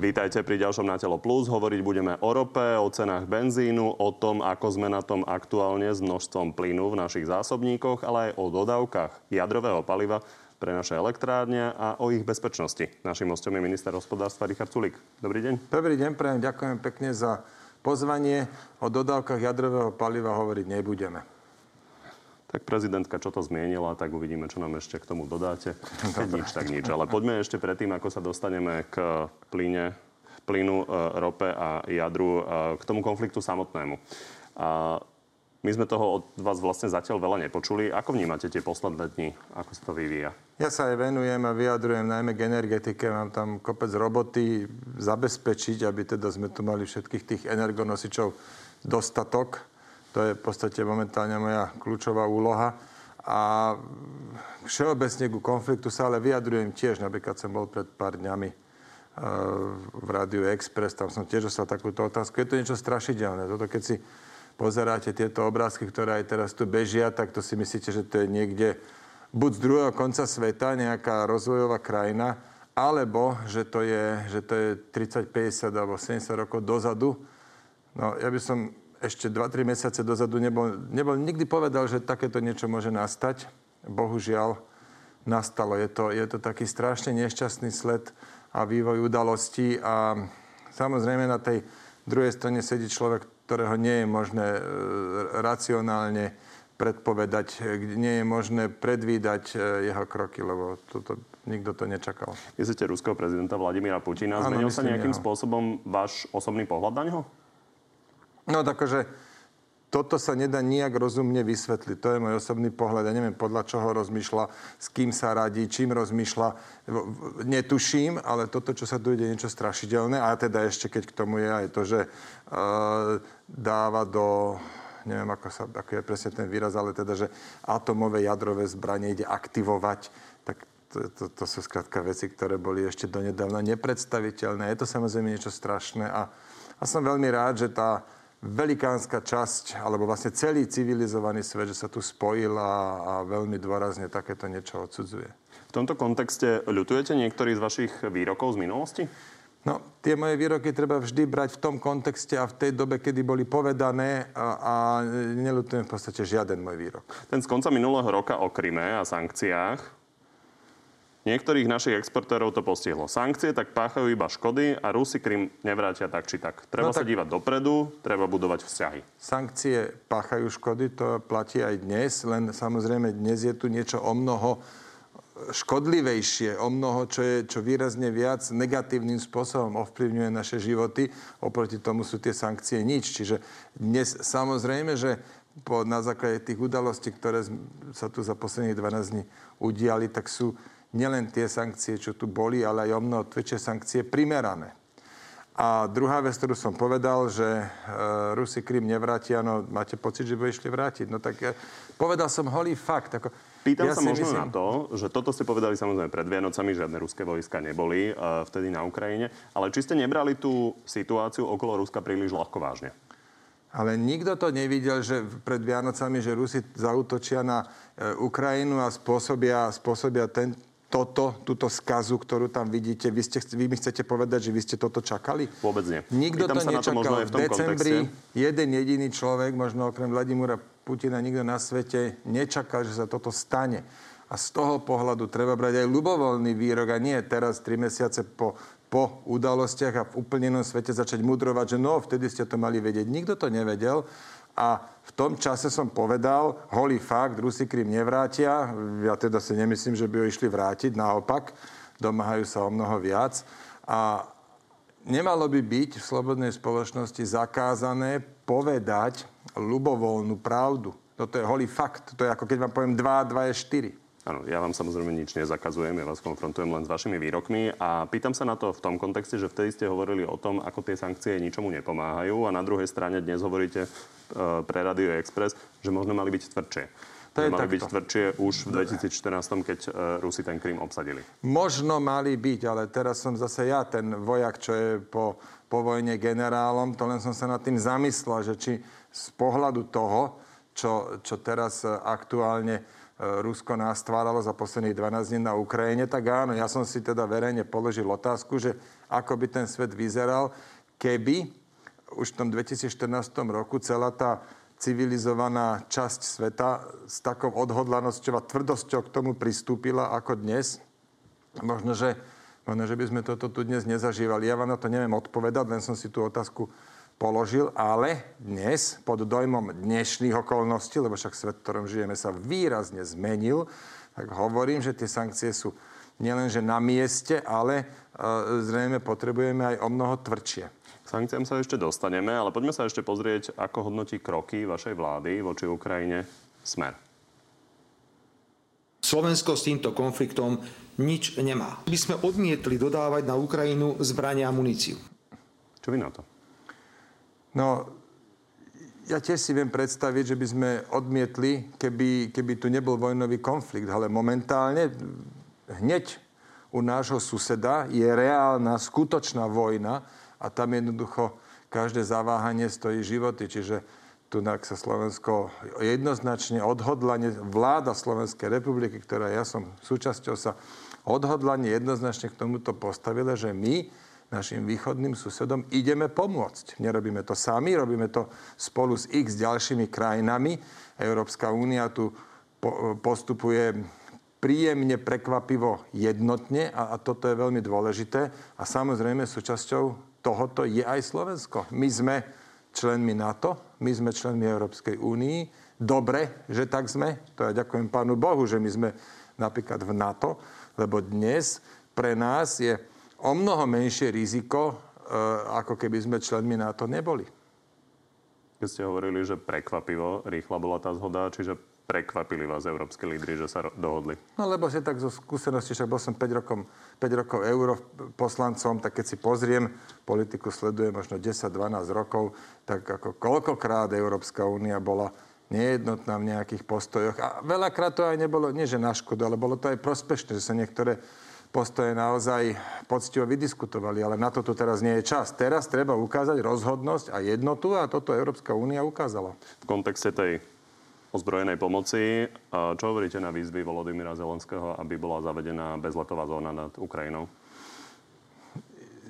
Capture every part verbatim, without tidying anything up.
Vítajte pri ďalšom Na telo plus. Hovoriť budeme o rope, o cenách benzínu, o tom, ako sme na tom aktuálne s množstvom plynu v našich zásobníkoch, ale aj o dodávkach jadrového paliva pre naše elektrárne a o ich bezpečnosti. Naším hosťom je minister hospodárstva Richard Sulík. Dobrý deň. Dobrý deň, prajem. Ďakujem pekne za pozvanie. O dodávkach jadrového paliva hovoriť nebudeme. Tak prezidentka čo to zmienila, tak uvidíme, čo nám ešte k tomu dodáte. Keď nič, tak nič. Ale poďme ešte predtým, ako sa dostaneme k plyne, plynu, rope a jadru, k tomu konfliktu samotnému. A my sme toho od vás vlastne zatiaľ veľa nepočuli. Ako vnímate tie posledné dni? Ako sa to vyvíja? Ja sa aj venujem a vyjadrujem najmä k energetike. Mám tam kopec roboty zabezpečiť, aby teda sme tu mali všetkých tých energonosičov dostatok. To je v podstate momentálne moja kľúčová úloha. A všeobecne ku konfliktu sa ale vyjadrujem tiež. Napríklad som bol pred pár dňami e, v Rádiu Express. Tam som tiež dostal takúto otázku. Je to niečo strašidelné. Toto, keď si pozeráte tieto obrázky, ktoré aj teraz tu bežia, tak to si myslíte, že to je niekde buď z druhého konca sveta, nejaká rozvojová krajina, alebo že to je, že to je tridsať, päťdesiat alebo sedemdesiat rokov dozadu. No, ja by som ešte dva tri mesiace dozadu nebol, nebol nikdy povedal, že takéto niečo môže nastať. Bohužiaľ, nastalo. Je to, je to taký strašne nešťastný sled a vývoj udalostí. A samozrejme na tej druhej strane sedí človek, ktorého nie je možné e, racionálne predpovedať, nie je možné predvídať e, jeho kroky, lebo toto, nikto to nečakal. Myslíte ruského prezidenta Vladimíra Putina? Zmenil sa nejakým jeho spôsobom váš osobný pohľad na ňoho? No takže toto sa nedá nijak rozumne vysvetliť. To je môj osobný pohľad. Ja neviem, podľa čoho rozmýšľa, s kým sa radí, čím rozmýšľa. Netuším, ale toto, čo sa tu ide, niečo strašidelné. A teda ešte, keď k tomu je aj to, že uh, dáva do, neviem, ako, sa, ako je presne ten výraz, ale teda, že atomové jadrové zbranie ide aktivovať. Tak to, to, to sú skrátka veci, ktoré boli ešte donedávna nepredstaviteľné. Je to samozrejme niečo strašné. A, a som veľmi rád, že tá velikánska časť, alebo vlastne celý civilizovaný svet, že sa tu spojila a veľmi dôrazne takéto niečo odsudzuje. V tomto kontexte ľutujete niektorý z vašich výrokov z minulosti? No, tie moje výroky treba vždy brať v tom kontexte a v tej dobe, kedy boli povedané a, a neľutujem v podstate žiaden môj výrok. Ten z konca minulého roka o Kryme a sankciách. Niektorých našich exportérov to postihlo. Sankcie tak páchajú iba škody a Rusi Krym nevrátia tak či tak. Treba no tak sa dívať dopredu, treba budovať vzťahy. Sankcie páchajú škody, to platí aj dnes, len samozrejme dnes je tu niečo o mnoho škodlivejšie, o mnoho, čo je čo výrazne viac negatívnym spôsobom ovplyvňuje naše životy. Oproti tomu sú tie sankcie nič. Čiže dnes samozrejme, že po, na základe tých udalostí, ktoré sa tu za posledných dvanásť dní udiali, tak sú nielen tie sankcie, čo tu boli, ale aj o mnoho tvrdšie sankcie primerané. A druhá vec, ktorú som povedal, že e, Rusi Krym nevrátia, no máte pocit, že by išli vrátiť. No tak e, povedal som holý fakt. Ako, Pýtam ja sa možno myslím na to, že toto ste povedali samozrejme pred Vianocami, žiadne ruské vojska neboli e, vtedy na Ukrajine, ale či ste nebrali tú situáciu okolo Ruska príliš ľahko vážne? Ale nikto to nevidel, že pred Vianocami, že Rusi zaútočia na e, Ukrajinu a spôsobia, spôsobia ten toto, túto skazu, ktorú tam vidíte. Vy, ste, vy mi chcete povedať, že vy ste toto čakali? Vôbec nie. Nikto to nečakal. V decembri jeden jediný človek, možno okrem Vladimíra Putina, nikto na svete nečakal, že sa toto stane. A z toho pohľadu treba brať aj ľubovoľný výrok a nie teraz, tri mesiace po, po udalostiach a v úplnenom svete začať mudrovať, že no, vtedy ste to mali vedieť. Nikto to nevedel. A v tom čase som povedal, holý fakt, Rusi Krym nevrátia. Ja teda si nemyslím, že by ho išli vrátiť. Naopak, domáhajú sa o mnoho viac. A nemalo by byť v slobodnej spoločnosti zakázané povedať ľubovoľnú pravdu. Toto je holý fakt. To je ako keď vám poviem dva a dva je štyri. Áno, ja vám samozrejme nič nezakazujem, ja vás konfrontujem len s vašimi výrokmi a pýtam sa na to v tom kontexte, že vtedy ste hovorili o tom, ako tie sankcie ničomu nepomáhajú a na druhej strane dnes hovoríte e, pre Radio Express, že možno mali byť tvrdšie. To je mali takto byť tvrdšie už v dvetisícštrnástom, keď e, Rusi ten Krym obsadili. Možno mali byť, ale teraz som zase ja ten vojak, čo je po, po vojne generálom, to len som sa nad tým zamyslel, že či z pohľadu toho, čo, čo teraz aktuálne Rusko nás stváralo za posledných dvanásť dní na Ukrajine, tak áno, ja som si teda verejne položil otázku, že ako by ten svet vyzeral, keby už v tom dvetisícštrnástom roku celá tá civilizovaná časť sveta s takou odhodlanosťou a tvrdosťou k tomu pristúpila ako dnes. Možno, že, možno, že by sme toto tu dnes nezažívali. Ja vám na to neviem odpovedať, len som si tú otázku položil, ale dnes, pod dojmom dnešných okolností, lebo však svet, v ktorom žijeme, sa výrazne zmenil, tak hovorím, že tie sankcie sú nielenže na mieste, ale e, zrejme potrebujeme aj o mnoho tvrdšie. K sankciám sa ešte dostaneme, ale poďme sa ešte pozrieť, ako hodnotí kroky vašej vlády voči Ukrajine Smer. Slovensko s týmto konfliktom nič nemá. My sme odmietli dodávať na Ukrajinu zbrania a muníciu. Čo vy na to? No, ja tiež si viem predstaviť, že by sme odmietli, keby, keby tu nebol vojnový konflikt. Ale momentálne, hneď u nášho suseda je reálna, skutočná vojna a tam jednoducho každé zaváhanie stojí životy. Čiže tu sa Slovensko jednoznačne odhodlanie, vláda Slovenskej republiky, ktorá ja som súčasťou, sa odhodlanie jednoznačne k tomuto postavila, že my našim východným susedom ideme pomôcť. Nerobíme to sami, robíme to spolu s ich, s ďalšími krajinami. Európska únia tu po, postupuje príjemne, prekvapivo jednotne a, a toto je veľmi dôležité. A samozrejme súčasťou tohoto je aj Slovensko. My sme členmi NATO, my sme členmi Európskej únii. Dobre, že tak sme. To ja ďakujem Pánu Bohu, že my sme napríklad v NATO, lebo dnes pre nás je o mnoho menšie riziko, ako keby sme členmi NATO neboli. Keď ste hovorili, že prekvapivo rýchla bola tá zhoda, čiže prekvapili vás európske lídri, že sa ro- dohodli? No lebo si tak zo skúsenosti, však bol som päť rokov, päť rokov europoslancom, tak keď si pozriem, politiku sleduje možno desať dvanásť rokov, tak ako koľkokrát Európska únia bola nejednotná v nejakých postojoch. A veľakrát to aj nebolo, nie že na škodu, ale bolo to aj prospešné, že sa niektoré postoje naozaj poctivo vydiskutovali, ale na to tu teraz nie je čas. Teraz treba ukázať rozhodnosť a jednotu a toto Európska únia ukázala. V kontexte tej ozbrojenej pomoci, čo hovoríte na výzvy Volodymyra Zelenského, aby bola zavedená bezletová zóna nad Ukrajinou?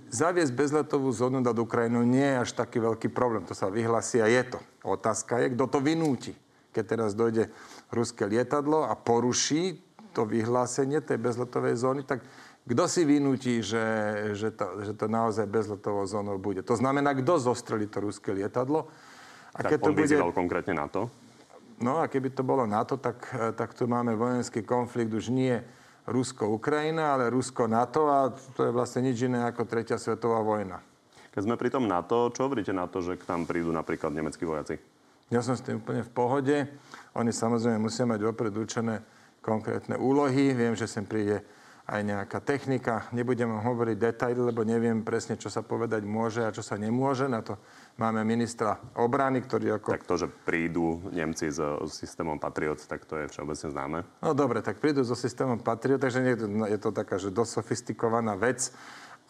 Zaviesť bezletovú zónu nad Ukrajinou nie je až taký veľký problém. To sa vyhlasí a je to. Otázka je, kto to vynúti. Keď teraz dojde ruské lietadlo a poruší to vyhlásenie tej bezletovej zóny, tak kto si vynúti, že, že, to, že to naozaj bezletovou zónou bude? To znamená, kto zostrelí to ruské lietadlo? A tak keď on to bude vyzýval konkrétne NATO? No a keby to bolo NATO, tak, tak tu máme vojenský konflikt už nie Rusko-Ukrajina, ale Rusko-NATO a to je vlastne nič iné ako tretia svetová vojna. Keď sme pri tom NATO, čo hovoríte na to, že k nám prídu napríklad nemeckí vojaci? Ja som s tým úplne v pohode. Oni samozrejme musia mať vopred určené konkrétne úlohy. Viem, že sem príde aj nejaká technika. Nebudem vám hovoriť detaily, lebo neviem presne, čo sa povedať môže a čo sa nemôže. Na to máme ministra obrany, ktorý ako... Tak to, že prídu Nemci so systémom Patriot, tak to je všeobecne známe. No dobre, tak prídu so systémom Patriot, takže je to taká, že dosť sofistikovaná vec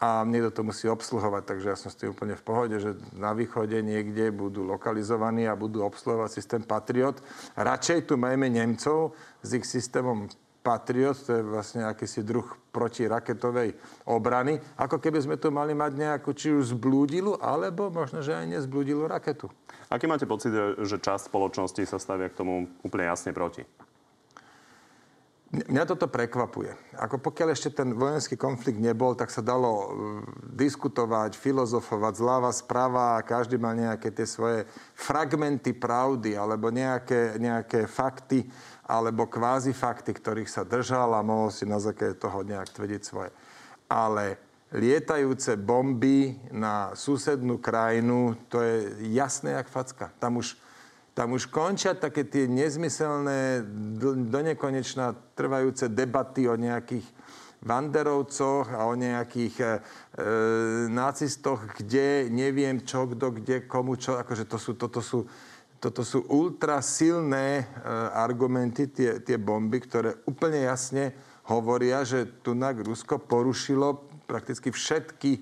a niekto to musí obsluhovať, takže ja som s tým úplne v pohode, že na východe niekde budú lokalizovaní a budú obsluhovať systém Patriot. Radšej tu majme Nemcov s ich systémom Patriot, to je vlastne akýsi druh protiraketovej obrany, ako keby sme tu mali mať nejakú či už zblúdilu, alebo možno, že aj nezblúdilu raketu. Aký máte pocit, že časť spoločnosti sa stavia k tomu úplne jasne proti? Mňa toto prekvapuje. Ako pokiaľ ešte ten vojenský konflikt nebol, tak sa dalo diskutovať, filozofovať zľava, sprava a každý mal nejaké tie svoje fragmenty pravdy alebo nejaké, nejaké fakty alebo kvázi fakty, ktorých sa držal a mohol si na základe toho nejak tvrdiť svoje. Ale lietajúce bomby na susednú krajinu, to je jasné jak facka. Tam už Tam už končia také tie nezmyselné, donekonečná trvajúce debaty o nejakých vanderovcoch a o nejakých e, nacistoch, kde neviem čo, kto, kde, komu, čo. Akože to sú, toto sú, toto sú ultrasilné e, argumenty, tie, tie bomby, ktoré úplne jasne hovoria, že tunak Rusko porušilo prakticky všetky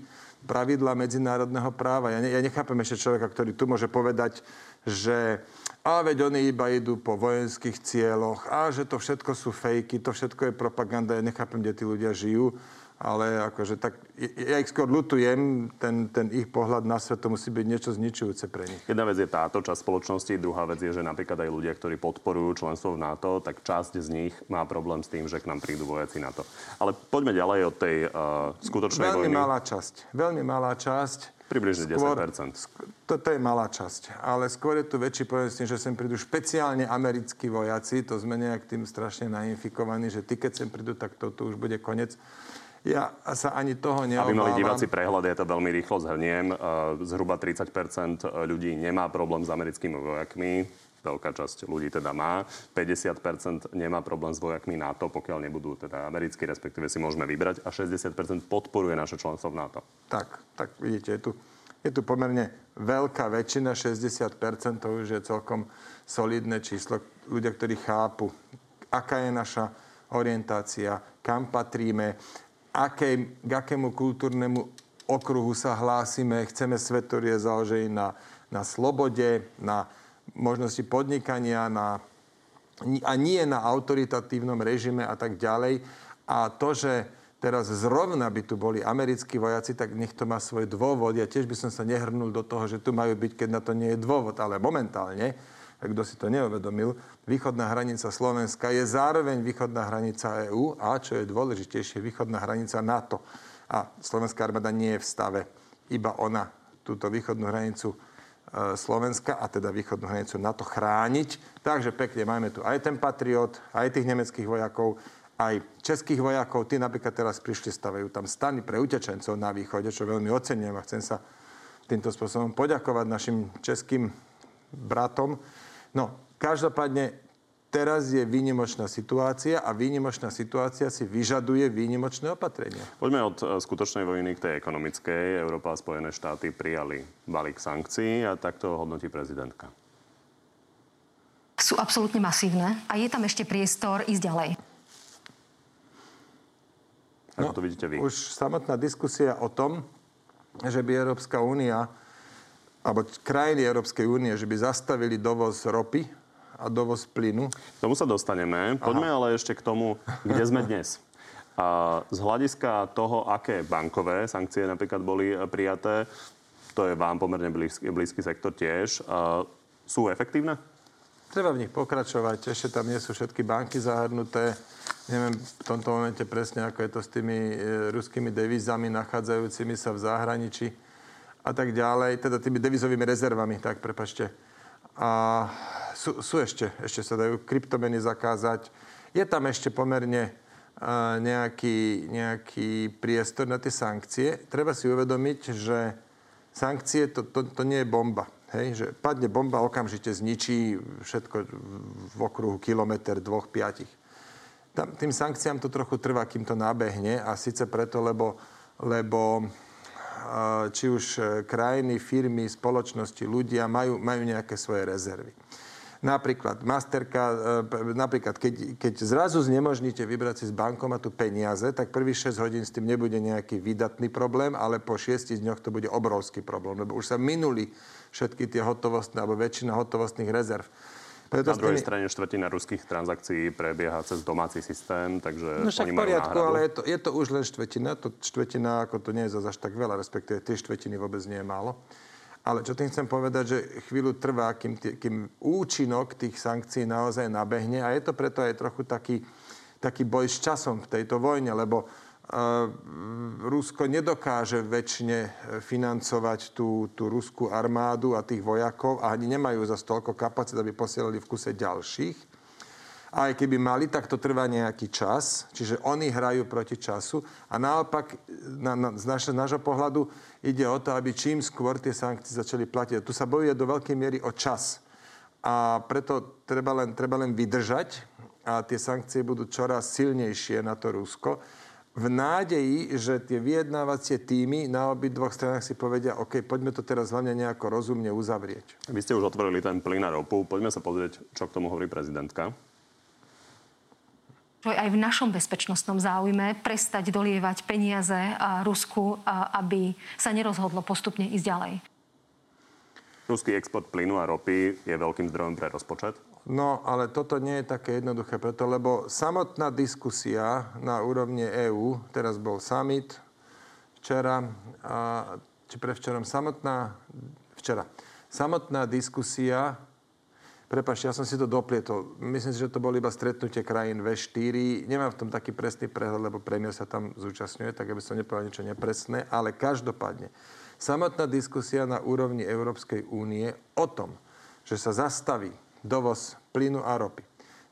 pravidlá medzinárodného práva. Ja, ne, ja nechápem ešte človeka, ktorý tu môže povedať, že a veď oni iba idú po vojenských cieľoch a že to všetko sú fejky, to všetko je propaganda, ja nechápem, kde tí ľudia žijú, ale akože tak, ja ich skôr ľutujem, ten, ten ich pohľad na svet, to musí byť niečo zničujúce pre nich. Jedna vec je táto časť spoločnosti, druhá vec je, že napríklad aj ľudia, ktorí podporujú členstvo v NATO, tak časť z nich má problém s tým, že k nám prídu vojaci NATO. Ale poďme ďalej od tej uh, skutočnej veľmi vojny. Veľmi malá časť, veľmi malá časť. Približne desať percent. To, to je malá časť. Ale skôr je tu väčší problém s tým, že sem prídu špeciálne americkí vojaci. To sme nejak tým strašne nainfikovaní, že ty, keď sem prídu, tak to, to už bude koniec. Ja sa ani toho neobávam. Aby mali diváci prehľad, ja to veľmi rýchlo zhrniem. Zhruba tridsať percent ľudí nemá problém s americkými vojakmi. Veľká časť ľudí teda má. päťdesiat percent nemá problém s vojakmi NATO, pokiaľ nebudú teda americkí, respektíve si môžeme vybrať. A šesťdesiat percent podporuje naše členstvo v NATO. Tak, tak vidíte, je tu, je tu pomerne veľká väčšina, šesťdesiat percent, to už je celkom solidné číslo. Ľudia, ktorí chápu, aká je naša orientácia, kam patríme, aké, k akému kultúrnemu okruhu sa hlásime. Chceme svet, ktorý je založený na, na slobode, na možnosti podnikania na, a nie na autoritatívnom režime a tak ďalej. A to, že teraz zrovna by tu boli americkí vojaci, tak nech to má svoj dôvod. Ja tiež by som sa nehrnul do toho, že tu majú byť, keď na to nie je dôvod. Ale momentálne, kto si to neuvedomil, východná hranica Slovenska je zároveň východná hranica EÚ a, čo je dôležitejšie, východná hranica NATO. A slovenská armáda nie je v stave iba ona túto východnú hranicu Slovenska a teda východnú hranicu NATO chrániť. Takže pekne máme tu aj ten Patriot, aj tých nemeckých vojakov, aj českých vojakov. Tí napríklad teraz prišli, stavajú tam stany pre utečencov na východe, čo veľmi oceňujem a chcem sa týmto spôsobom poďakovať našim českým bratom. No, každopádne teraz je výnimočná situácia a výnimočná situácia si vyžaduje výnimočné opatrenia. Poďme od skutočnej vojny k tej ekonomickej. Európa a Spojené štáty prijali balík sankcií a takto hodnotí prezidentka. Sú absolútne masívne a je tam ešte priestor ísť ďalej. Ako no, to vidíte vy? Už samotná diskusia o tom, že by Európska únia alebo krajiny Európskej únie, že by zastavili dovoz ropy a dovoz plynu. K tomu sa dostaneme. Poďme Aha. ale ešte k tomu, kde sme dnes. A z hľadiska toho, aké bankové sankcie napríklad boli prijaté, to je vám pomerne blízky, blízky sektor tiež, a sú efektívne? Treba v nich pokračovať. Ešte tam nie sú všetky banky zahrnuté. Neviem v tomto momente presne, ako je to s tými ruskými devízami nachádzajúcimi sa v zahraničí a tak ďalej. Teda tými devizovými rezervami. Tak, prepačte. A sú, sú ešte, ešte sa dajú kryptomeny zakázať. Je tam ešte pomerne uh, nejaký, nejaký priestor na tie sankcie. Treba si uvedomiť, že sankcie to, to, to nie je bomba. Hej? Že padne bomba, okamžite zničí všetko v okruhu kilometr, dvoch, piatich. Tam, tým sankciám to trochu trvá, kým to nabehne. A síce preto, lebo, lebo uh, či už krajiny, firmy, spoločnosti, ľudia majú, majú nejaké svoje rezervy. Napríklad, Mastercard, napríklad keď, keď zrazu znemožníte vybrať si z bankomatu peniaze, tak prvých šesť hodín s tým nebude nejaký výdatný problém, ale po šiestich dňoch to bude obrovský problém, lebo už sa minuli všetky tie hotovostné, alebo väčšina hotovostných rezerv. Preto na druhej tými... strane štvrtina ruských transakcií prebieha cez domáci systém, takže no oni majú poriadku, náhradu. Ale je to, je to už len štvrtina, to štvrtina, ako to nie je zase až tak veľa, respektíve tie štvrtiny vôbec nie je málo. Ale čo tým chcem povedať, že chvíľu trvá, kým, tý, kým účinok tých sankcií naozaj nabehne. A je to preto aj trochu taký, taký boj s časom v tejto vojne, lebo uh, Rusko nedokáže väčšine financovať tú, tú ruskú armádu a tých vojakov a ani nemajú za toľko kapacít, aby posielali v kuse ďalších. A aj keby mali, tak to trvá nejaký čas. Čiže oni hrajú proti času. A naopak, na, na, z, naš, z nášho pohľadu ide o to, aby čím skôr tie sankcie začali platiť. Tu sa bojuje do veľkej miery o čas. A preto treba len, treba len vydržať. A tie sankcie budú čoraz silnejšie na to Rusko. V nádeji, že tie vyjednávacie týmy na obi dvoch stranách si povedia, OK, poďme to teraz hlavne nejako rozumne uzavrieť. Vy ste už otvorili ten plyn a ropu. Poďme sa pozrieť, čo k tomu hovorí prezidentka. Aj v našom bezpečnostnom záujme prestať dolievať peniaze Rusku, aby sa nerozhodlo postupne ísť ďalej. ruský export plynu a ropy je veľkým zdrojom pre rozpočet? No, ale toto nie je také jednoduché preto, lebo samotná diskusia na úrovni EÚ, teraz bol summit včera, a, či prevčerom, samotná, včera, samotná diskusia, prepáčte, ja som si to doplietol, myslím si, že to bolo iba stretnutie krajín vé štyri, nemám v tom taký presný prehľad, lebo premiér sa tam zúčastňuje, tak aby som nepovedal niečo nepresné, ale každopádne, samotná diskusia na úrovni Európskej únie o tom, že sa zastaví dovoz plynu a ropy,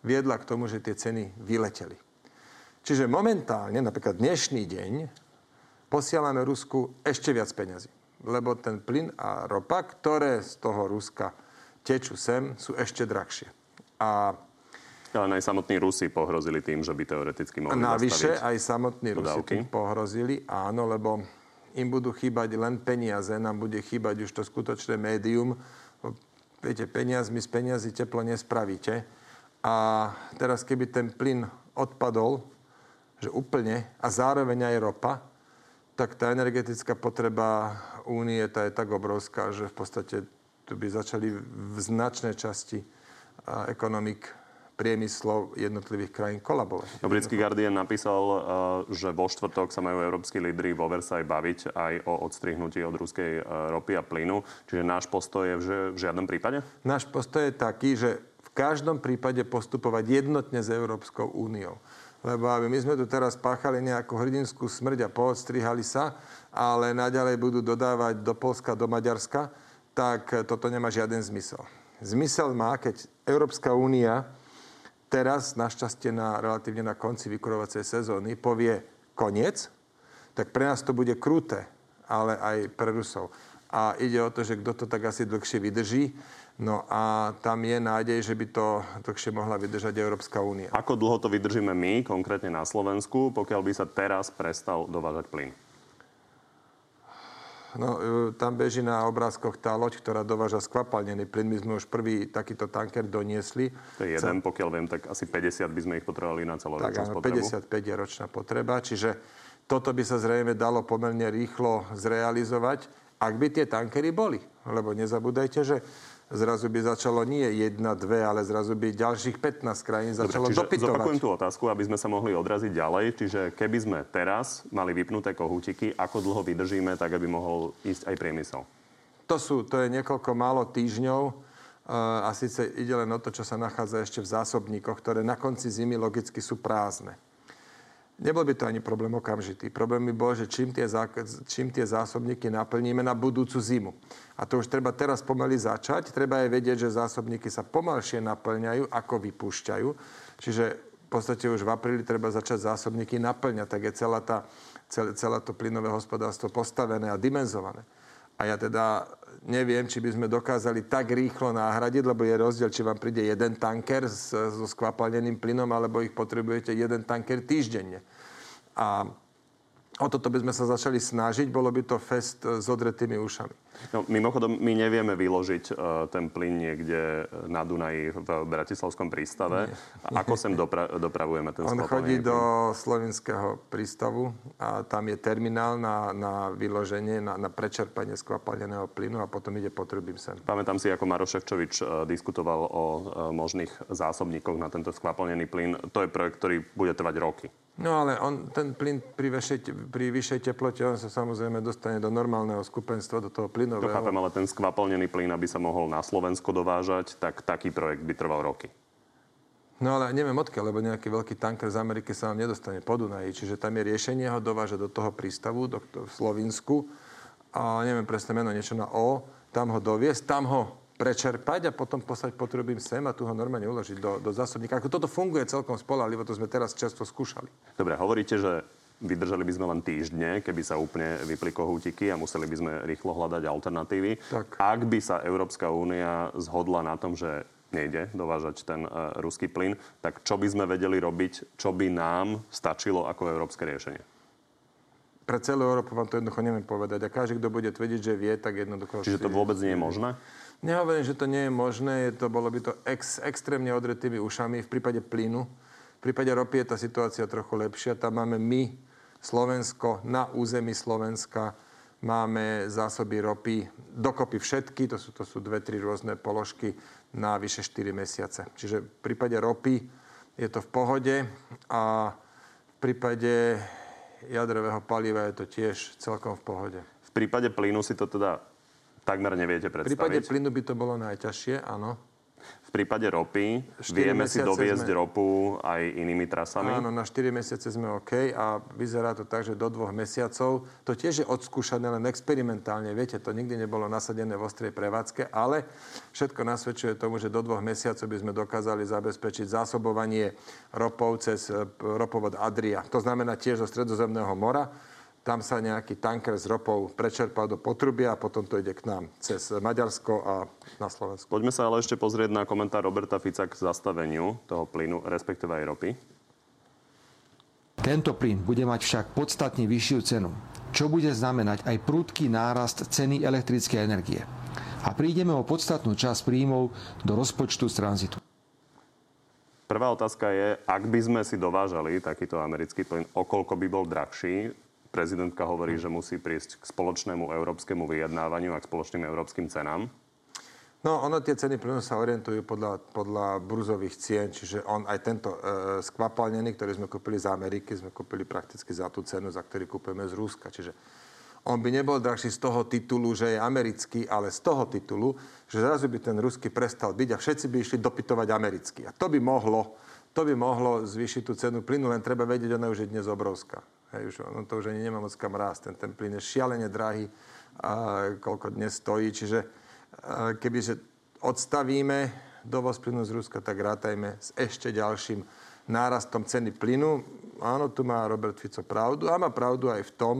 viedla k tomu, že tie ceny vyleteli. Čiže momentálne, napríklad dnešný deň, posielame Rusku ešte viac peňazí. Lebo ten plyn a ropa, ktoré z toho Ruska tečú sem, sú ešte drahšie. A ale aj samotní Rusi pohrozili tým, že by teoreticky mohli zastaviť. Navyše aj samotní Rusi tým pohrozili, áno, lebo im budú chýbať len peniaze, nám bude chýbať už to skutočné médium. Viete, peniazmi z peniazy teplo nespravíte. A teraz, keby ten plyn odpadol, že úplne, a zároveň aj ropa, tak tá energetická potreba únie, tá je tak obrovská, že v podstate tu by začali v značnej časti ekonomik priemyslov jednotlivých krajín kolabovať. No, britský Guardian napísal, že vo štvrtok sa majú európski lídri vo Versailles baviť aj o odstrihnutí od ruskej ropy a plynu. Čiže náš postoj je v žiadnom prípade? Náš postoj je taký, že v každom prípade postupovať jednotne s Európskou úniou. Lebo aby my sme tu teraz páchali nejakú hrdinskú smrť a poodstrihali sa, ale naďalej budú dodávať do Poľska, do Maďarska, tak toto nemá žiaden zmysel. Zmysel má, keď Európska únia teraz, našťastie na, relatívne na konci vykurovacej sezóny, povie koniec, tak pre nás to bude kruté, ale aj pre Rusov. A ide o to, že kto to tak asi dlhšie vydrží. No a tam je nádej, že by to dlhšie mohla vydržať Európska únia. Ako dlho to vydržíme my, konkrétne na Slovensku, pokiaľ by sa teraz prestal dovážať plyn? No, tam beží na obrázkoch tá loď, ktorá dováža skvapalnený plyn. My sme už prvý takýto tanker doniesli. To je jeden, pokiaľ viem, tak asi päťdesiat by sme ich potrebovali na celoročnú spotrebu. Tak, päťdesiatpäť je ročná potreba. Čiže toto by sa zrejme dalo pomerne rýchlo zrealizovať, ak by tie tankery boli. Lebo nezabúdajte, že zrazu by začalo nie jedna, dve, ale zrazu by ďalších pätnásť krajín začalo Dobre, dopytovať. Zopakujem tú otázku, aby sme sa mohli odraziť ďalej. Čiže keby sme teraz mali vypnuté kohútiky, ako dlho vydržíme, tak aby mohol ísť aj priemysel? To sú, to je niekoľko málo týždňov. A síce ide len o to, čo sa nachádza ešte v zásobníkoch, ktoré na konci zimy logicky sú prázdne. Nebol by to ani problém okamžitý. Problém by bol, že čím tie, zá... čím tie zásobníky naplníme na budúcu zimu. A to už treba teraz pomaly začať. Treba aj vedieť, že zásobníky sa pomalšie naplňajú, ako vypúšťajú. Čiže v podstate už v apríli treba začať zásobníky naplňať. Tak je celá tá, cel, celá to plynové hospodárstvo postavené a dimenzované. A ja teda neviem, či by sme dokázali tak rýchlo náhradiť, lebo je rozdiel, či vám príde jeden tanker so skvapalneným plynom, alebo ich potrebujete jeden tanker týždenne. A o toto by sme sa začali snažiť, bolo by to fest s odretými ušami. No, mimochodom, my nevieme vyložiť uh, ten plyn niekde na Dunaji v bratislavskom prístave. Nie. Ako sem dopra- dopravujeme ten skvapalnený plyn? On chodí do slovenského prístavu a tam je terminál na, na vyloženie, na, na prečerpanie skvapalneného plynu a potom ide potrubím sem. Pamätám si, ako Maroš Šefčovič uh, diskutoval o uh, možných zásobníkoch na tento skvapalnený plyn. To je projekt, ktorý bude trvať roky. No ale on, ten plyn pri, vešej, pri vyššej teplote, on sa samozrejme dostane do normálneho skupenstva, do toho plynu. To chápem, ale ten skvapalnený plyn, aby sa mohol na Slovensko dovážať, tak taký projekt by trval roky. No ale neviem odkiaľ, lebo nejaký veľký tanker z Ameriky sa vám nedostane po Dunaji. Čiže tam je riešenie ho dovážať do toho prístavu, do, do, v Slovinsku. A neviem presne meno, niečo na O. Tam ho doviesť, tam ho prečerpať a potom poslať potrubím sem a tu ho normálne uložiť do, do zásobníka. Ako toto funguje celkom spoľahlivo, to sme teraz často skúšali. Dobre, hovoríte, že vydržali by sme len týždne, keby sa úplne vypli kohútiky a museli by sme rýchlo hľadať alternatívy. Tak. Ak by sa Európska únia zhodla na tom, že nejde dovážať ten uh, ruský plyn, tak čo by sme vedeli robiť, čo by nám stačilo ako európske riešenie? Pre celú Európu vám to jednoducho neviem povedať. A každý, kto bude tvrdiť, že vie, tak jednoducho... Čiže to vôbec nie je možné? Nehovorím, že to nie je možné. Je to, bolo by to ex, extrémne odretými ušami v prípade plynu. V prípade ropy je tá situácia trochu lepšia. Tam máme my Slovensko, na území Slovenska Máme zásoby ropy, dokopy všetky, to sú, to sú dve, tri rôzne položky na vyše štyri mesiace. Čiže v prípade ropy je to v pohode a v prípade jadrového paliva je to tiež celkom v pohode. V prípade plynu si to teda takmer neviete predstaviť? V prípade plynu by to bolo najťažšie, áno. V prípade ropy vieme si doviezť sme... ropu aj inými trasami? Áno, na štyri mesiace sme OK a vyzerá to tak, že do dvoch mesiacov. To tiež je odskúšané, len experimentálne. Viete, to nikdy nebolo nasadené v ostrej prevádzke, ale všetko nasvedčuje tomu, že do dvoch mesiacov by sme dokázali zabezpečiť zásobovanie ropou cez ropovod Adria. To znamená tiež zo Stredozemného mora. Tam sa nejaký tanker s ropou prečerpá do potrubia a potom to ide k nám cez Maďarsko a na Slovensko. Poďme sa ale ešte pozrieť na komentár Roberta Fica k zastaveniu toho plynu, respektíve aj ropy. Tento plyn bude mať však podstatne vyššiu cenu, čo bude znamenať aj prudký nárast ceny elektrickej energie. A prídeme o podstatnú časť príjmov do rozpočtu z tranzitu. Prvá otázka je, ak by sme si dovážali takýto americký plyn, okoľko by bol drahší? Prezidentka hovorí, že musí prísť k spoločnému európskemu vyjednávaniu a k spoločným európskym cenám. No, ono tie ceny plynu sa orientujú podľa, podľa burzových cien, čiže on aj tento e, skvapalnený, ktorý sme kúpili z Ameriky, sme kúpili prakticky za tú cenu, za ktorý kúpime z Ruska. Čiže on by nebol drahší z toho titulu, že je americký, ale z toho titulu, že zrazu by ten ruský prestal byť a všetci by išli dopytovať americký. A to by mohlo, to by mohlo zvýšiť tú cenu plynu, len treba vedieť, ona už je dnes obrovská. Hej, už, no to už ani nemá moc kam rásť. Ten, ten plyn je šialene drahý, a koľko dnes stojí. Čiže a, kebyže odstavíme dovoz plynu z Ruska, tak rátajme s ešte ďalším nárastom ceny plynu. Áno, tu má Robert Fico pravdu. A má pravdu aj v tom,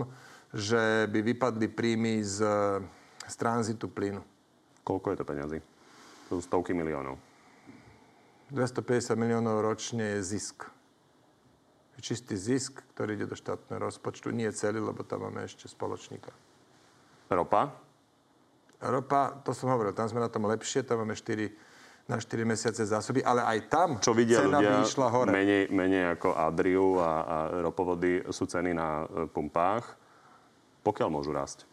že by vypadli príjmy z, z tranzitu plynu. Koľko je to peňazí? To sú stovky miliónov. dvestopäťdesiat miliónov ročne je zisk. Čistý zisk, ktorý ide do štátneho rozpočtu. Nie celý, lebo tam máme ešte spoločníka. Ropa? Ropa, to som hovoril, tam sme na tom lepšie, tam máme štyri, na štyri mesiace zásoby, ale aj tam čo vidia cena ľudia, by išla hore. Menej, menej ako Adriu a, a ropovody sú ceny na pumpách. Pokiaľ môžu rásť?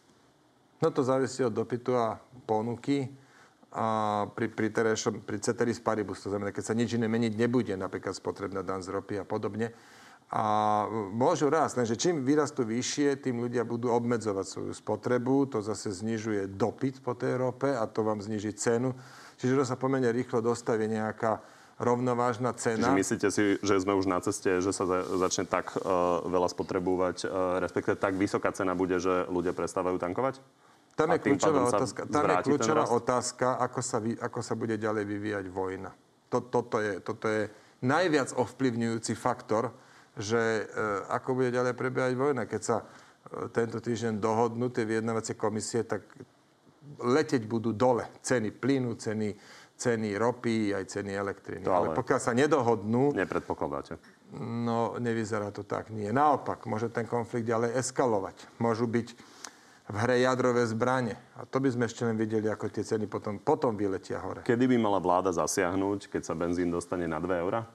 No to závisí od dopytu a ponuky. A pri, pri, terešom, pri ceteris paribus, to znamená, keď sa nič iné meniť nebude, napríklad spotrebná daň z ropy a podobne, a môžu rásť, lenže čím vyrastú vyššie, tým ľudia budú obmedzovať svoju spotrebu, to zase znižuje dopyt po tej rope a to vám zniží cenu. Čiže to sa pomerne rýchlo dostaví nejaká rovnovážna cena. Čiže myslíte si, že sme už na ceste, že sa začne tak uh, veľa spotrebovať, uh, respektive tak vysoká cena bude, že ľudia prestávajú tankovať? Tam je kľúčová otázka, tam je kľúčová otázka ako, sa vy, ako sa bude ďalej vyvíjať vojna. Toto, toto, je, toto je najviac ovplyvňujúci faktor, že e, ako bude ďalej prebiehať vojna. Keď sa e, tento týždeň dohodnú tie vyjednávacie komisie, tak leteť budú dole ceny plynu, ceny, ceny ropy, aj ceny elektriny. Ale, ale pokiaľ sa nedohodnú... Nepredpokladáte. No, nevyzerá to tak. Nie. Naopak, môže ten konflikt ďalej eskalovať. Môžu byť v hre jadrové zbrane. A to by sme ešte len videli, ako tie ceny potom, potom vyletia hore. Kedy by mala vláda zasiahnuť, keď sa benzín dostane na dve eurá?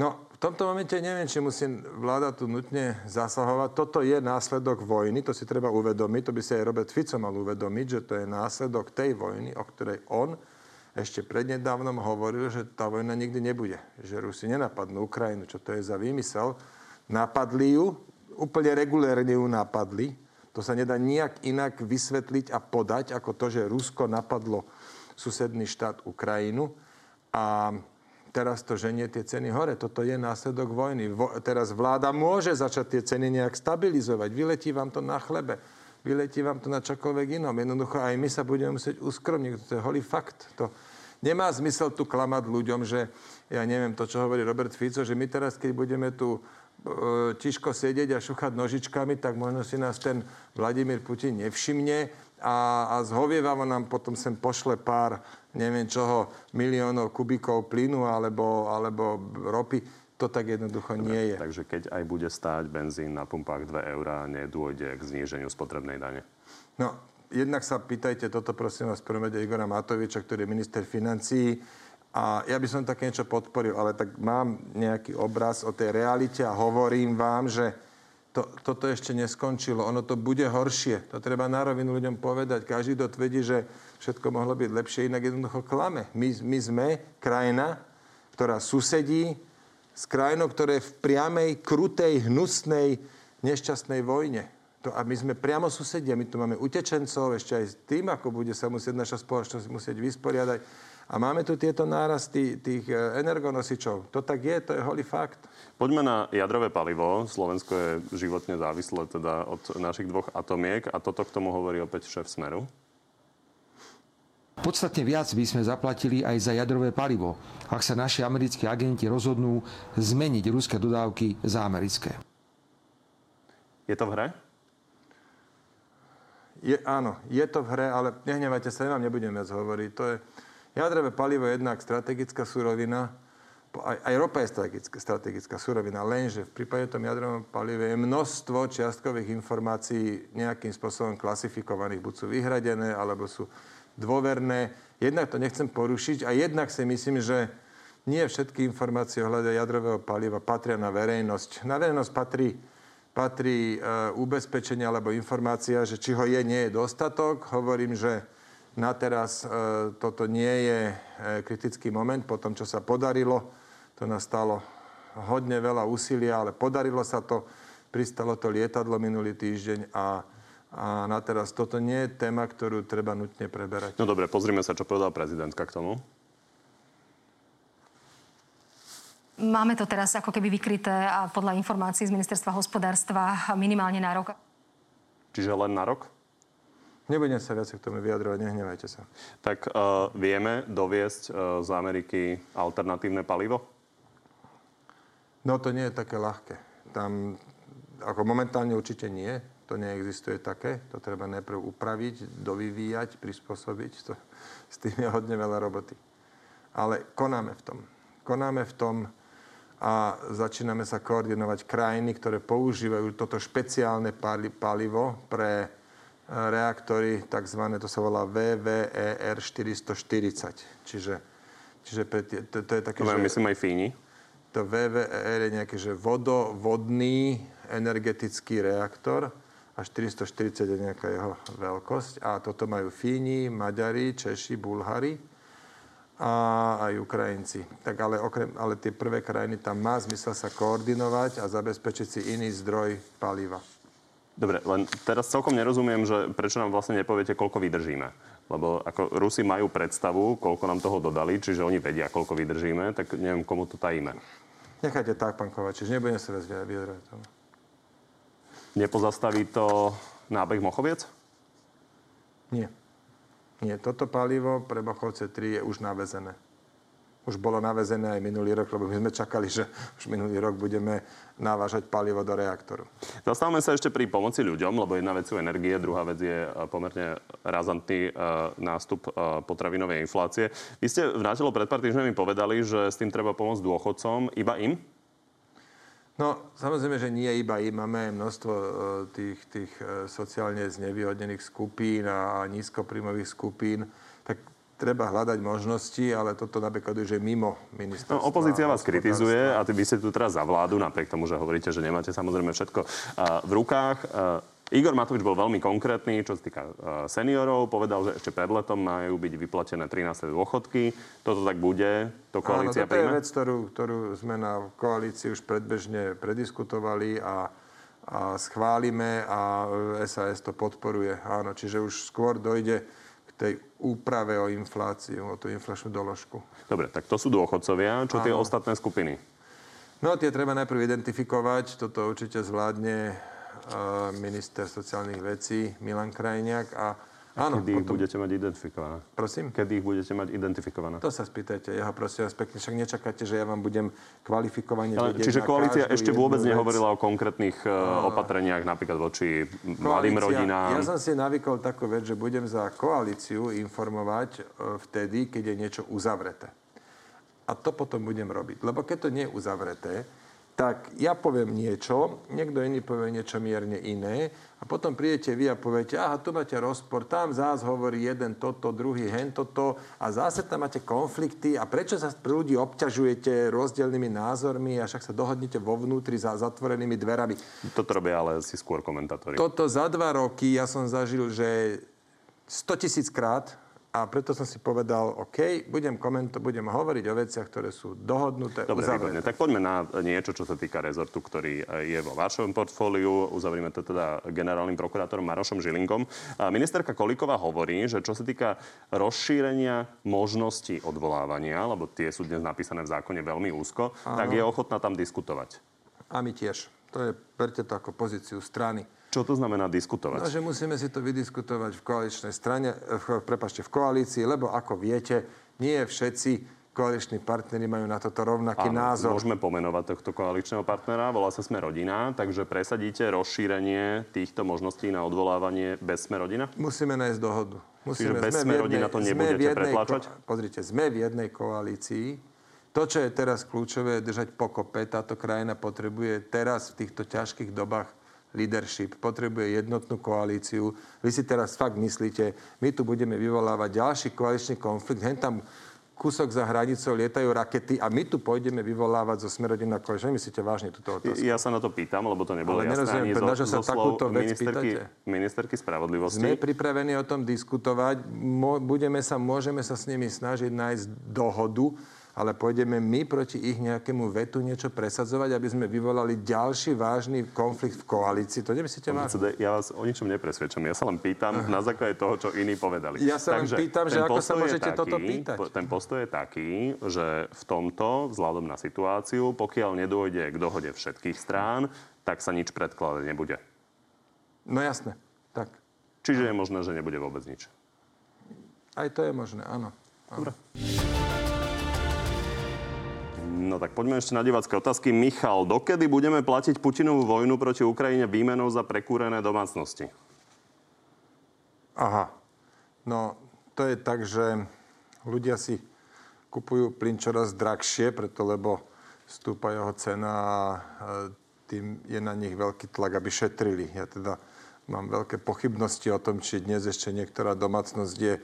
No, v tomto momente neviem, či musí vláda tu nutne zasahovať. Toto je následok vojny, to si treba uvedomiť. To by si aj Robert Fico mal uvedomiť, že to je následok tej vojny, o ktorej on ešte prednedávnom hovoril, že tá vojna nikdy nebude. Že Rusi nenapadnú Ukrajinu, čo to je za výmysel. Napadli ju, úplne regulérne ju napadli. To sa nedá nijak inak vysvetliť a podať, ako to, že Rusko napadlo susedný štát Ukrajinu a teraz to ženie tie ceny hore. Toto je následok vojny. Vo- teraz vláda môže začať tie ceny nejak stabilizovať. Vyletí vám to na chlebe. Vyletí vám to na čokoľvek inom. Jednoducho aj my sa budeme musieť uskromniť. To je holý fakt. To nemá zmysel tu klamať ľuďom, že ja neviem to, čo hovorí Robert Fico, že my teraz, keď budeme tu tiško sedieť a šuchať nožičkami, tak možno si nás ten Vladimír Putin nevšimne a, a zhovievavo nám potom sem pošle pár, neviem čoho, miliónov kubíkov plynu alebo, alebo ropy. To tak jednoducho Dobre, nie je. Takže keď aj bude stáť benzín na pumpách dve eurá, nedôjde k zníženiu spotrebnej dane. No, jednak sa pýtajte toto, prosím vás, prvom rade Igora Matoviča, ktorý je minister financií. A ja by som také niečo podporil, ale tak mám nejaký obraz o tej realite a hovorím vám, že To, toto ešte neskončilo. Ono to bude horšie. To treba na rovinu ľuďom povedať. Každý to tvrdí, že všetko mohlo byť lepšie, inak jednoducho klame. My, my sme krajina, ktorá susedí s krajinou, ktorá je v priamej, krutej, hnusnej, nešťastnej vojne. To, a my sme priamo susedia. My tu máme utečencov, ešte aj s tým, ako bude sa musieť naša spoločnosť musieť vysporiadať. A máme tu tieto nárasty tých energonosičov. To tak je, to je holý fakt. Poďme na jadrové palivo. Slovensko je životne závislé teda od našich dvoch atomiek a toto k tomu hovorí opäť šéf Smeru. Podstatne viac by sme zaplatili aj za jadrové palivo, ak sa naši americkí agenti rozhodnú zmeniť ruské dodávky za americké. Je to v hre? Je, áno, je to v hre, ale nehnevajte sa, ja vám nebudem viac hovoriť. To je... Jadrové palivo je jednak strategická surovina, aj, aj ropa je strategická, strategická surovina, lenže v prípade tom jadrovom palive je množstvo čiastkových informácií nejakým spôsobom klasifikovaných, buď sú vyhradené, alebo sú dôverné. Jednak to nechcem porušiť a jednak si myslím, že nie všetky informácie ohľadom jadrového paliva patria na verejnosť. Na verejnosť patrí patrí e, ubezpečenie alebo informácia, že či ho je, nie je dostatok. Hovorím, že na teraz e, toto nie je e, kritický moment. Po tom, čo sa podarilo, to nás stalo hodne veľa úsilia, ale podarilo sa to. Pristalo to lietadlo minulý týždeň a, a na teraz toto nie je téma, ktorú treba nutne preberať. No dobre, pozrime sa, čo povedal prezidentka k tomu. Máme to teraz ako keby vykryté a podľa informácií z Ministerstva hospodárstva minimálne na rok. Čiže len na rok? Nebudem sa viac k tomu vyjadrovať, nehnevajte sa. Tak uh, vieme doviesť uh, z Ameriky alternatívne palivo? No to nie je také ľahké. Tam, ako momentálne určite nie. To neexistuje také. To treba najprv upraviť, dovyvíjať, prispôsobiť. To, s tým je hodne veľa roboty. Ale konáme v tom. Konáme v tom a začíname sa koordinovať krajiny, ktoré používajú toto špeciálne palivo pre reaktory, takzvané, to sa volá vé vé é er štyristoštyridsať. Čiže, čiže pre tie, to, to je také, to že... Myslím aj Fíni. To vé vé é er je nejaký, že vodovodný energetický reaktor a štyristoštyridsať je nejaká jeho veľkosť. A toto majú Fíni, Maďari, Češi, Bulhári a aj Ukrajinci. Tak ale, okrem, ale tie prvé krajiny, tam má zmysel sa koordinovať a zabezpečiť si iný zdroj paliva. Dobre, len teraz celkom nerozumiem, že prečo nám vlastne nepoviete, koľko vydržíme. Lebo ako Rusi majú predstavu, koľko nám toho dodali, čiže oni vedia, koľko vydržíme, tak neviem, komu to tajíme. Nechajte tak, pán Kovačič, nebudem sa vás vyjadrať. Nepozastaví to nábeh Mochoviec? Nie. Nie, toto palivo pre Mochovce tri je už navezené. Už bolo navezené aj minulý rok, lebo my sme čakali, že už minulý rok budeme navážať palivo do reaktoru. Zastavme sa ešte pri pomoci ľuďom, lebo jedna vec sú energie, druhá vec je pomerne razantný nástup potravinovej inflácie. Vy ste v Na telo pred pár týždňami povedali, že s tým treba pomôcť dôchodcom. Iba im? No, samozrejme, že nie iba im. Máme množstvo tých, tých sociálne znevýhodnených skupín a nízkopríjmových skupín. Tak treba hľadať možnosti, ale toto napríklad už je mimo ministerstva. No, opozícia vás kritizuje a vy ste tu teraz za vládu, napriek tomu, že hovoríte, že nemáte samozrejme všetko v rukách. Igor Matovič bol veľmi konkrétny, čo sa týka seniorov. Povedal, že ešte pred letom majú byť vyplatené trináste dôchodky. Toto tak bude, to koalícia príjme? Áno, to je vec, ktorú, ktorú sme na koalícii už predbežne prediskutovali a, a schválime a es a es to podporuje. Áno, čiže už skôr dojde k tej úprave o infláciu, o tú inflačnú doložku. Dobre, tak to sú dôchodcovia. Čo tie ostatné skupiny? No, tie treba najprv identifikovať. Toto určite zvládne minister sociálnych vecí Milan Krajniak. A, a áno, kedy potom... ich budete mať identifikované? Prosím? Kedy ich budete mať identifikované? To sa spýtajte. Ja ho prosím vás pekne. Však nečakáte, že ja vám budem kvalifikovane... Ale, čiže koalícia ešte vôbec vec. Nehovorila o konkrétnych uh, opatreniach, napríklad voči koalícia, mladým rodinám. Ja som si navykol takú vec, že budem za koalíciu informovať uh, vtedy, keď je niečo uzavreté. A to potom budem robiť. Lebo keď to nie je uzavreté, tak ja poviem niečo, niekto iný povie niečo mierne iné a potom prídete vy a poviete, aha, tu máte rozpor, tam zás hovorí jeden toto, druhý hen toto a zase tam máte konflikty a prečo sa pri ľudí obťažujete rozdielnymi názormi a však sa dohodnete vo vnútri za zatvorenými dverami. Toto robia ale si skôr komentátori. Toto za dva roky ja som zažil, že stotisíc krát. A preto som si povedal, OK, budem komentovať, budem hovoriť o veciach, ktoré sú dohodnuté. Dobre, výborne. Tak poďme na niečo, čo sa týka rezortu, ktorý je vo vašom portfóliu. Uzavrime to teda generálnym prokurátorom Marošom Žilingom. Ministerka Kolíková hovorí, že čo sa týka rozšírenia možností odvolávania, lebo tie sú dnes napísané v zákone veľmi úzko, áno, tak je ochotná tam diskutovať. A my tiež. To je, berte to ako pozíciu strany. Čo to znamená diskutovať? No, že musíme si to vydiskutovať v koaličnej strane, v, prepáčte, v koalícii, lebo ako viete, nie všetci koaliční partneri majú na toto rovnaký áno, názor. Môžeme pomenovať tohto koaličného partnera, volá sa Sme rodina, takže presadíte rozšírenie týchto možností na odvolávanie bez Sme rodina? Musíme nájsť dohodu. Musíme, čiže bez Sme rodina to nebudete pretlačať? Ko- pozrite, sme v jednej koalícii. To, čo je teraz kľúčové, je držať pokope. Táto krajina potrebuje teraz v týchto ťažkých dobách leadership, potrebuje jednotnú koalíciu. Vy si teraz fakt myslíte, my tu budeme vyvolávať ďalší koaličný konflikt, hen tam kúsok za hranicou lietajú rakety a my tu pôjdeme vyvolávať zo Smerodina koaličnej. Myslíte vážne túto otázku? Ja sa na to pýtam, lebo to nebolo ale jasné. Ale nerozumiem, pretože sa takúto vec pýtate. Ministerky spravodlivosti. Sme pripravení o tom diskutovať, budeme sa, môžeme sa s nimi snažiť nájsť dohodu, ale pôjdeme my proti ich nejakému vetu niečo presadzovať, aby sme vyvolali ďalší vážny konflikt v koalícii. To nemyslíte vážne? Ja vás o ničom nepresvedčam. Ja sa len pýtam na základe toho, čo iní povedali. Ja sa len pýtam, že ako sa môžete toto pýtať? Ten postoj je taký, že v tomto, vzhľadom na situáciu, pokiaľ nedôjde k dohode všetkých strán, tak sa nič predkladať nebude. No jasné, tak. Čiže je možné, že nebude vôbec nič. Aj to je možné, áno. Dobre. No tak poďme ešte na divácké otázky. Michal, dokedy budeme platiť Putinovú vojnu proti Ukrajine výmenou za prekúrené domácnosti? Aha. No, to je tak, že ľudia si kupujú plyn čoraz drahšie, preto lebo stúpa jeho cena a tým je na nich veľký tlak, aby šetrili. Ja teda mám veľké pochybnosti o tom, či dnes ešte niektorá domácnosť je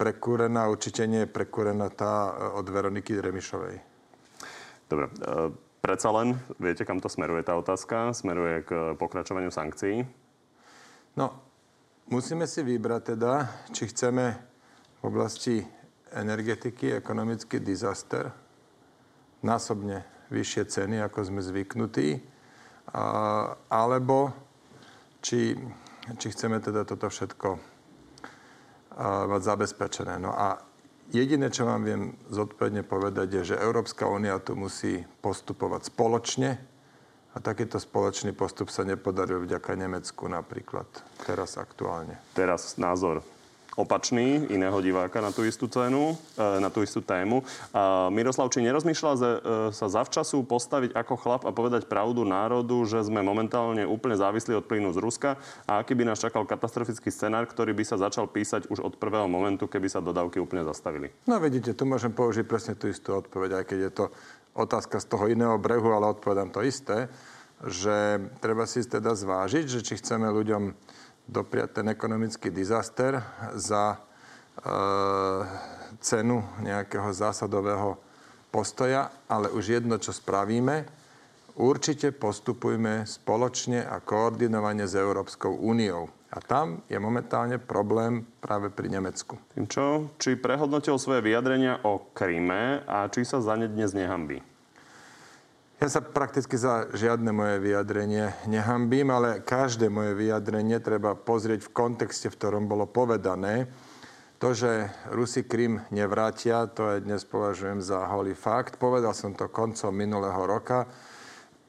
prekúrená. Určite nie je prekúrená tá od Veroniky Remišovej. Dobre, e, predsa len, viete, kam to smeruje tá otázka? Smeruje k pokračovaniu sankcií? No, musíme si vybrať teda, či chceme v oblasti energetiky ekonomický disaster, násobne vyššie ceny, ako sme zvyknutí, a, alebo či, či chceme teda toto všetko a, mať zabezpečené. No a jediné, čo vám viem zodpovedne povedať, je, že Európska únia tu musí postupovať spoločne a takýto spoločný postup sa nepodaril vďaka Nemecku napríklad teraz aktuálne. Teraz názor opačný, iného diváka na tú istú cenu, na tú istú tému. Miroslav, či nerozmýšľal sa zavčasu postaviť ako chlap a povedať pravdu národu, že sme momentálne úplne závislí od plynu z Ruska a aký by nás čakal katastrofický scenár, ktorý by sa začal písať už od prvého momentu, keby sa dodávky úplne zastavili? No vidíte, tu môžem použiť presne tú istú odpoveď, aj keď je to otázka z toho iného brehu, ale odpovedám to isté, že treba si teda zvážiť, že či chceme ľuďom dopriať ten ekonomický disaster za e, cenu nejakého zásadového postoja, ale už jedno, čo spravíme, určite postupujme spoločne a koordinovane s Európskou úniou. A tam je momentálne problém práve pri Nemecku. Tým čo? Či prehodnotil svoje vyjadrenia o Kríme a či sa za ne dnes nehanbí? Ja sa prakticky za žiadne moje vyjadrenie nehambím, ale každé moje vyjadrenie treba pozrieť v kontexte, v ktorom bolo povedané. To, že Rusi Krym nevrátia, to aj dnes považujem za holý fakt. Povedal som to koncom minulého roka.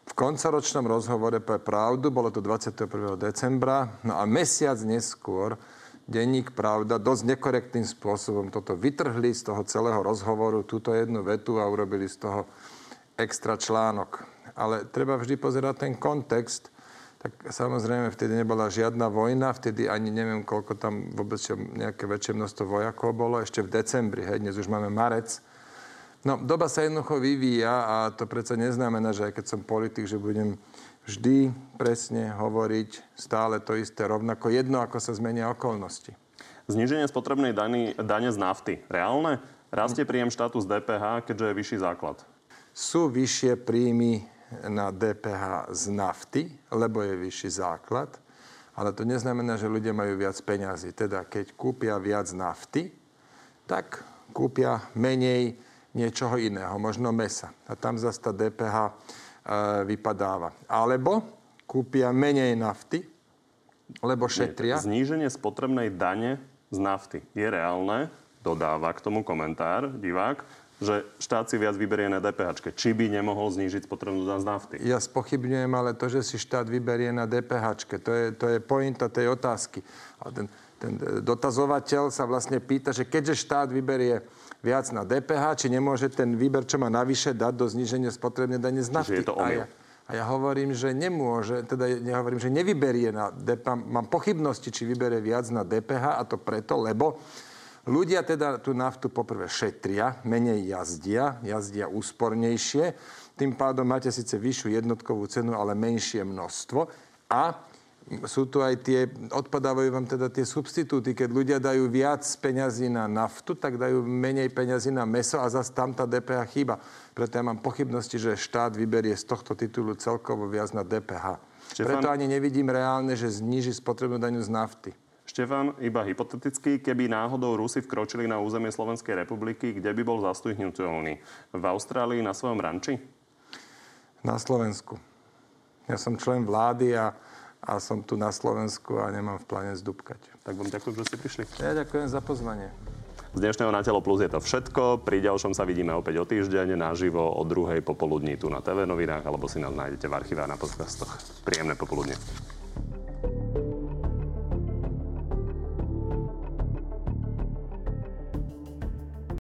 V koncoročnom rozhovore pre Pravdu, bolo to dvadsiateho prvého decembra, no a mesiac neskôr Denník Pravda dosť nekorektným spôsobom toto vytrhli z toho celého rozhovoru, túto jednu vetu a urobili z toho extra článok. Ale treba vždy pozerať ten kontext. Tak samozrejme, vtedy nebola žiadna vojna, vtedy ani neviem, koľko tam vôbec nejaké väčšie množstvo vojakov bolo, ešte v decembri, hej, dnes už máme marec. V No, doba sa jednoducho vyvíja a to predsa neznamená, že aj keď som politik, že budem vždy presne hovoriť stále to isté, rovnako jedno, ako sa zmenia okolnosti. Zníženie spotrebnej dane, dane z nafty. Reálne? Rastie príjem štátu z dé pé há, keďže je vyšší základ? Sú vyššie príjmy na dé pé há z nafty, lebo je vyšší základ. Ale to neznamená, že ľudia majú viac peňazí. Teda keď kúpia viac nafty, tak kúpia menej niečoho iného, možno mesa. A tam zase tá dé pé há e, vypadáva. Alebo kúpia menej nafty, lebo šetria. Zníženie spotrebnej dane z nafty je reálne, dodáva k tomu komentár divák, že štát si viac vyberie na dé pé háčke. Či by nemohol znížiť spotrebnú daň z nafty? Ja spochybňujem, ale to, že si štát vyberie na dé pé háčke, to je, to je pointa tej otázky. A ten, ten dotazovateľ sa vlastne pýta, že keďže štát vyberie viac na dé pé há, či nemôže ten výber, čo má navyše, dať do zníženia spotrebnej dane z nafty? Čiže je to omyl. A ja, a ja hovorím, že nemôže, teda ja hovorím, že nevyberie na dé pé há. Mám pochybnosti, či vyberie viac na dé pé há, a to preto, lebo ľudia teda tú naftu poprvé šetria, menej jazdia, jazdia úspornejšie. Tým pádom máte síce vyššiu jednotkovú cenu, ale menšie množstvo. A sú tu aj tie, odpadávajú vám teda tie substitúty. Keď ľudia dajú viac peňazí na naftu, tak dajú menej peňazí na mäso a zase tam tá dé pé há chýba. Preto ja mám pochybnosti, že štát vyberie z tohto titulu celkovo viac na dé pé há. Štefán... Preto ani nevidím reálne, že zníži spotrebnú daň z nafty. Štefan, iba hypoteticky, keby náhodou Rusi vkročili na územie Slovenskej republiky, kde by bol zástup hnuteľný? V Austrálii na svojom ranči? Na Slovensku. Ja som člen vlády a, a som tu na Slovensku a nemám v pláne zdúbkať. Tak vám ďakujem, že ste prišli. Ja ďakujem za pozvanie. Z dnešného Na telo plus je to všetko. Pri ďalšom sa vidíme opäť o týždeň naživo o druhej popoludní tu na té vé novinách, alebo si nás nájdete v archíve a na podcastoch. Príjemné popoludnie.